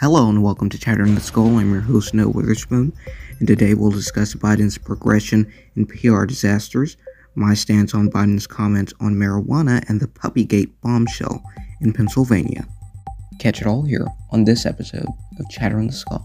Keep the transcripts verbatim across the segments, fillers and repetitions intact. Hello and welcome to Chatter in the Skull. I'm your host, Noah Witherspoon, and today we'll discuss Biden's progression in P R disasters, my stance on Biden's comments on marijuana, and the Puppygate bombshell in Pennsylvania. Catch it all here on this episode of Chatter in the Skull.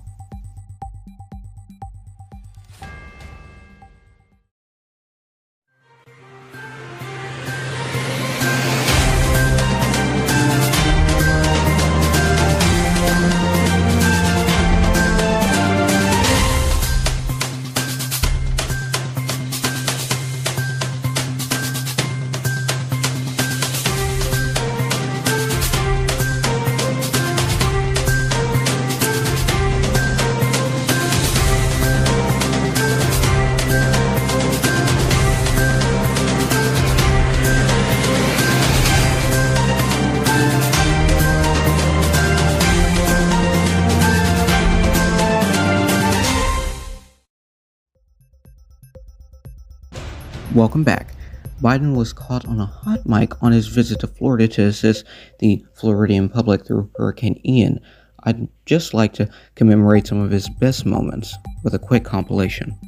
Welcome back. Biden was caught on a hot mic on his visit to Florida to assist the Floridian public through Hurricane Ian. I'd just like to commemorate some of his best moments with a quick compilation.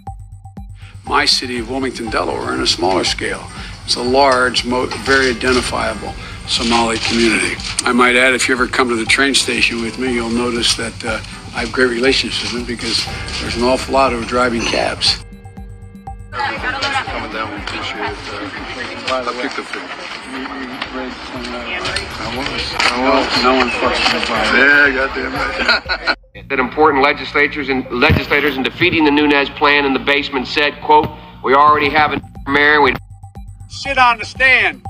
My city of Wilmington, Delaware, on a smaller scale, is a large, very identifiable Somali community. I might add, if you ever come to the train station with me, you'll notice that uh, I have great relationships with them because there's an awful lot of driving cabs. That important legislators and legislators in defeating the Nunes plan in the basement said, quote, we already have a mayor. We sit on the stand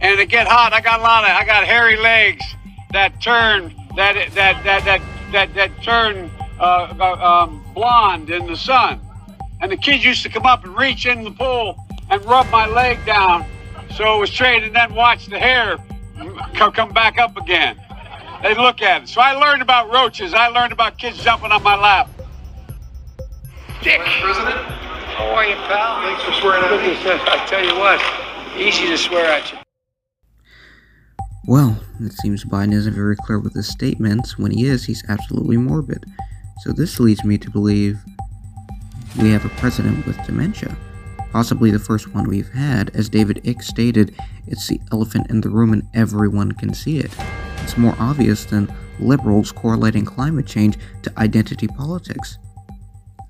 and it get hot. I got a lot of I got hairy legs that turn that that that that that, that turn uh, uh, um, blonde in the sun. And the kids used to come up and reach in the pool and rub my leg down so it was straight and then watch the hair come back up again. They'd look at it. So I learned about roaches. I learned about kids jumping on my lap. Dick. President, how are you, pal? Thanks for swearing at me. I tell you what, easy to swear at you. Well, it seems Biden isn't very clear with his statements. When he is, he's absolutely morbid. So this leads me to believe we have a president with dementia, possibly the first one we've had. As David Icke stated, it's the elephant in the room and everyone can see it. It's more obvious than liberals correlating climate change to identity politics.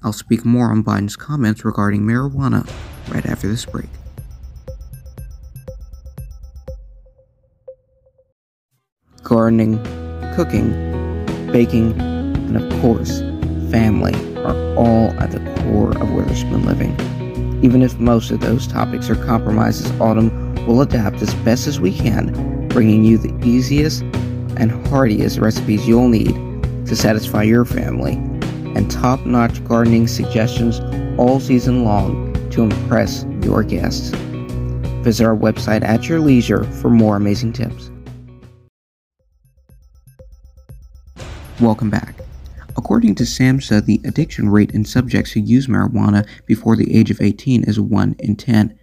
I'll speak more on Biden's comments regarding marijuana right after this break. Gardening, cooking, baking, and of course, family are all at the core of Witherspoon living. Even if most of those topics are compromised this autumn, we'll adapt as best as we can, bringing you the easiest and heartiest recipes you'll need to satisfy your family, and top-notch gardening suggestions all season long to impress your guests. Visit our website at your leisure for more amazing tips. Welcome back. According to SAMHSA, the addiction rate in subjects who use marijuana before the age of eighteen is one in ten.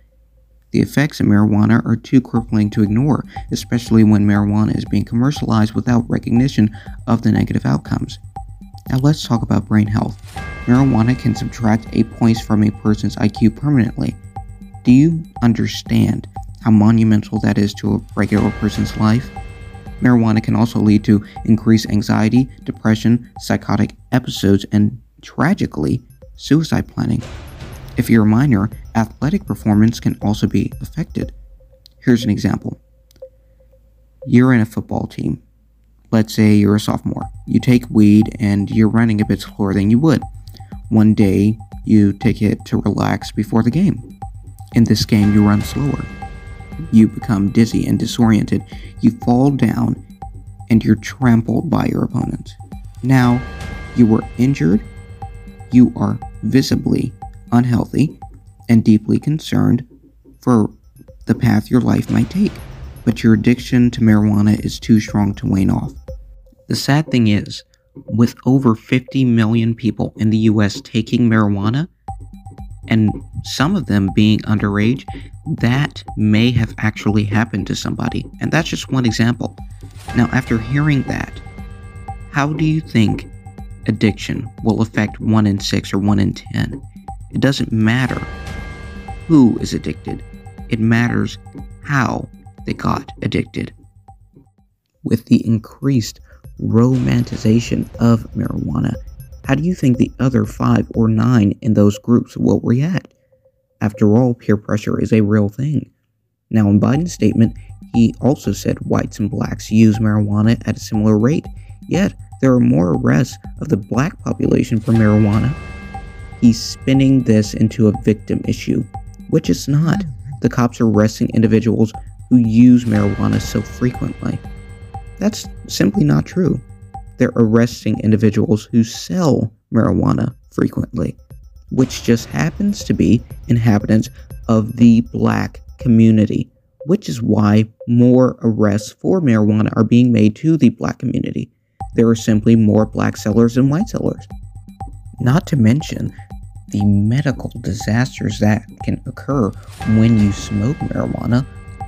The effects of marijuana are too crippling to ignore, especially when marijuana is being commercialized without recognition of the negative outcomes. Now let's talk about brain health. Marijuana can subtract eight points from a person's I Q permanently. Do you understand how monumental that is to a regular person's life? Marijuana can also lead to increased anxiety, depression, psychotic episodes, and, tragically, suicide planning. If you're a minor, athletic performance can also be affected. Here's an example. You're in a football team. Let's say you're a sophomore. You take weed and you're running a bit slower than you would. One day, you take it to relax before the game. In this game, you run slower. You become dizzy and disoriented, you fall down, and you're trampled by your opponent. Now, you were injured, you are visibly unhealthy, and deeply concerned for the path your life might take, but your addiction to marijuana is too strong to wane off. The sad thing is, with over fifty million people in the U S taking marijuana, and some of them being underage, that may have actually happened to somebody. And that's just one example. Now, after hearing that, How do you think addiction will affect one in six or one in ten? It doesn't matter who is addicted. It matters how they got addicted. With the increased romanticization of marijuana, how do you think the other five or nine in those groups will react? After all, peer pressure is a real thing. Now, in Biden's statement, he also said whites and blacks use marijuana at a similar rate, yet there are more arrests of the black population for marijuana. He's spinning this into a victim issue, which it's not. The cops are arresting individuals who use marijuana so frequently. That's simply not true. They're arresting individuals who sell marijuana frequently, which just happens to be inhabitants of the black community, which is why more arrests for marijuana are being made to the black community. There are simply more black sellers than white sellers. Not to mention the medical disasters that can occur when you smoke marijuana,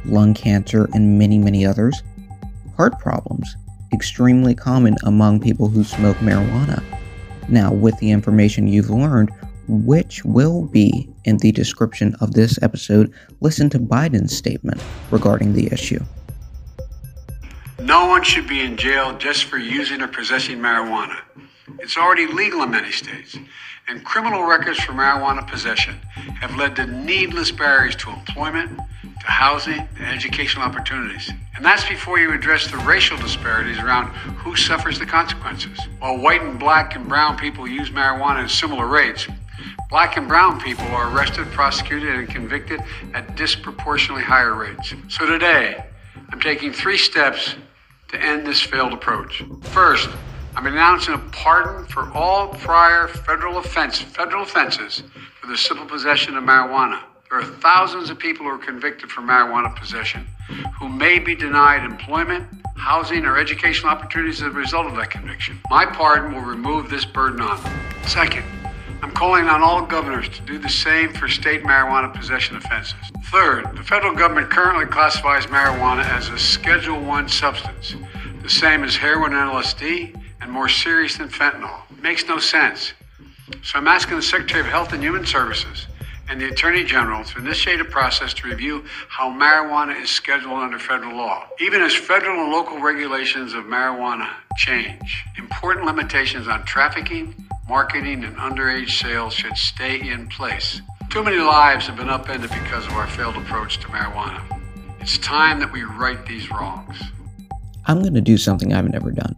lung cancer, and many, many others. Heart problems, extremely common among people who smoke marijuana. Now, with the information you've learned, which will be in the description of this episode, listen to Biden's statement regarding the issue. No one should be in jail just for using or possessing marijuana. It's already legal in many states, and criminal records for marijuana possession have led to needless barriers to employment, to housing, and educational opportunities. And that's before you address the racial disparities around who suffers the consequences. While white and black and brown people use marijuana at similar rates, black and brown people are arrested, prosecuted, and convicted at disproportionately higher rates. So today, I'm taking three steps to end this failed approach. First, I'm announcing a pardon for all prior federal offense, federal offenses for the simple possession of marijuana. There are thousands of people who are convicted for marijuana possession who may be denied employment, housing, or educational opportunities as a result of that conviction. My pardon will remove this burden on them. Second, I'm calling on all governors to do the same for state marijuana possession offenses. Third, the federal government currently classifies marijuana as a Schedule one substance, the same as heroin and L S D, and more serious than fentanyl. It makes no sense. So I'm asking the Secretary of Health and Human Services and the Attorney General to initiate a process to review how marijuana is scheduled under federal law. Even as federal and local regulations of marijuana change, important limitations on trafficking, marketing, and underage sales should stay in place. Too many lives have been upended because of our failed approach to marijuana. It's time that we right these wrongs. I'm gonna do something I've never done.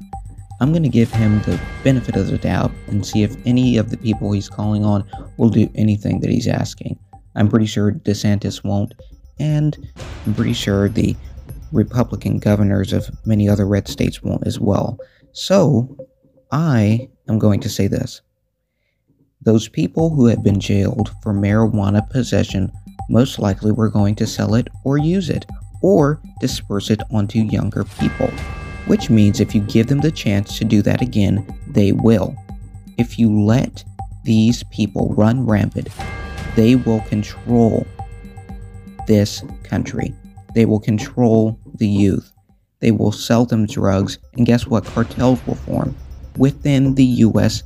I'm going to give him the benefit of the doubt and see if any of the people he's calling on will do anything that he's asking. I'm pretty sure DeSantis won't, and I'm pretty sure the Republican governors of many other red states won't as well. So, I am going to say this. Those people who have been jailed for marijuana possession most likely were going to sell it or use it, or disperse it onto younger people. Which means if you give them the chance to do that again, they will. If you let these people run rampant, they will control this country. They will control the youth. They will sell them drugs, and guess what? Cartels will form within the U S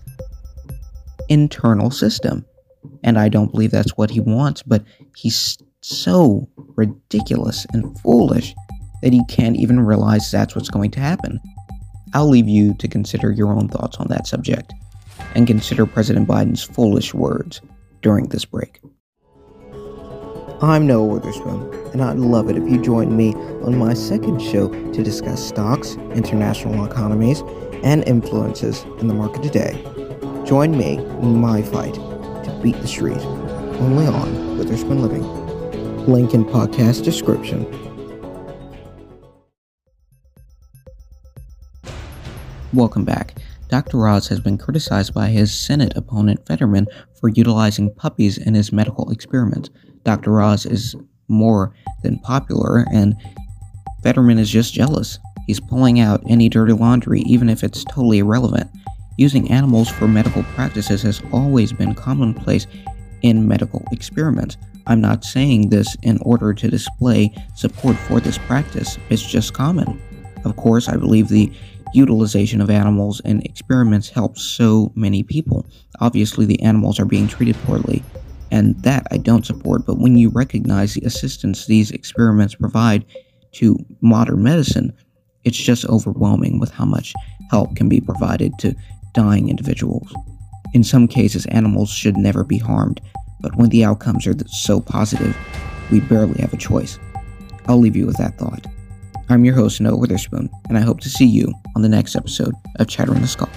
internal system. And I don't believe that's what he wants, but he's so ridiculous and foolish that he can't even realize that's what's going to happen. I'll leave you to consider your own thoughts on that subject, and consider President Biden's foolish words during this break. I'm Noah Witherspoon, and I'd love it if you joined me on my second show to discuss stocks, international economies, and influences in the market today. Join me in my fight to beat the street, only on Witherspoon Living. Link in podcast description. Welcome back. Doctor Oz has been criticized by his Senate opponent Fetterman for utilizing puppies in his medical experiments. Doctor Oz is more than popular, and Fetterman is just jealous. He's pulling out any dirty laundry, even if it's totally irrelevant. Using animals for medical practices has always been commonplace in medical experiments. I'm not saying this in order to display support for this practice. It's just common. Of course, I believe the utilization of animals in experiments helps so many people. Obviously, the animals are being treated poorly, and that I don't support, but when you recognize the assistance these experiments provide to modern medicine, it's just overwhelming with how much help can be provided to dying individuals. In some cases, animals should never be harmed, but when the outcomes are so positive, we barely have a choice. I'll leave you with that thought. I'm your host, Noah Witherspoon, and I hope to see you on the next episode of Chatter in the Skull.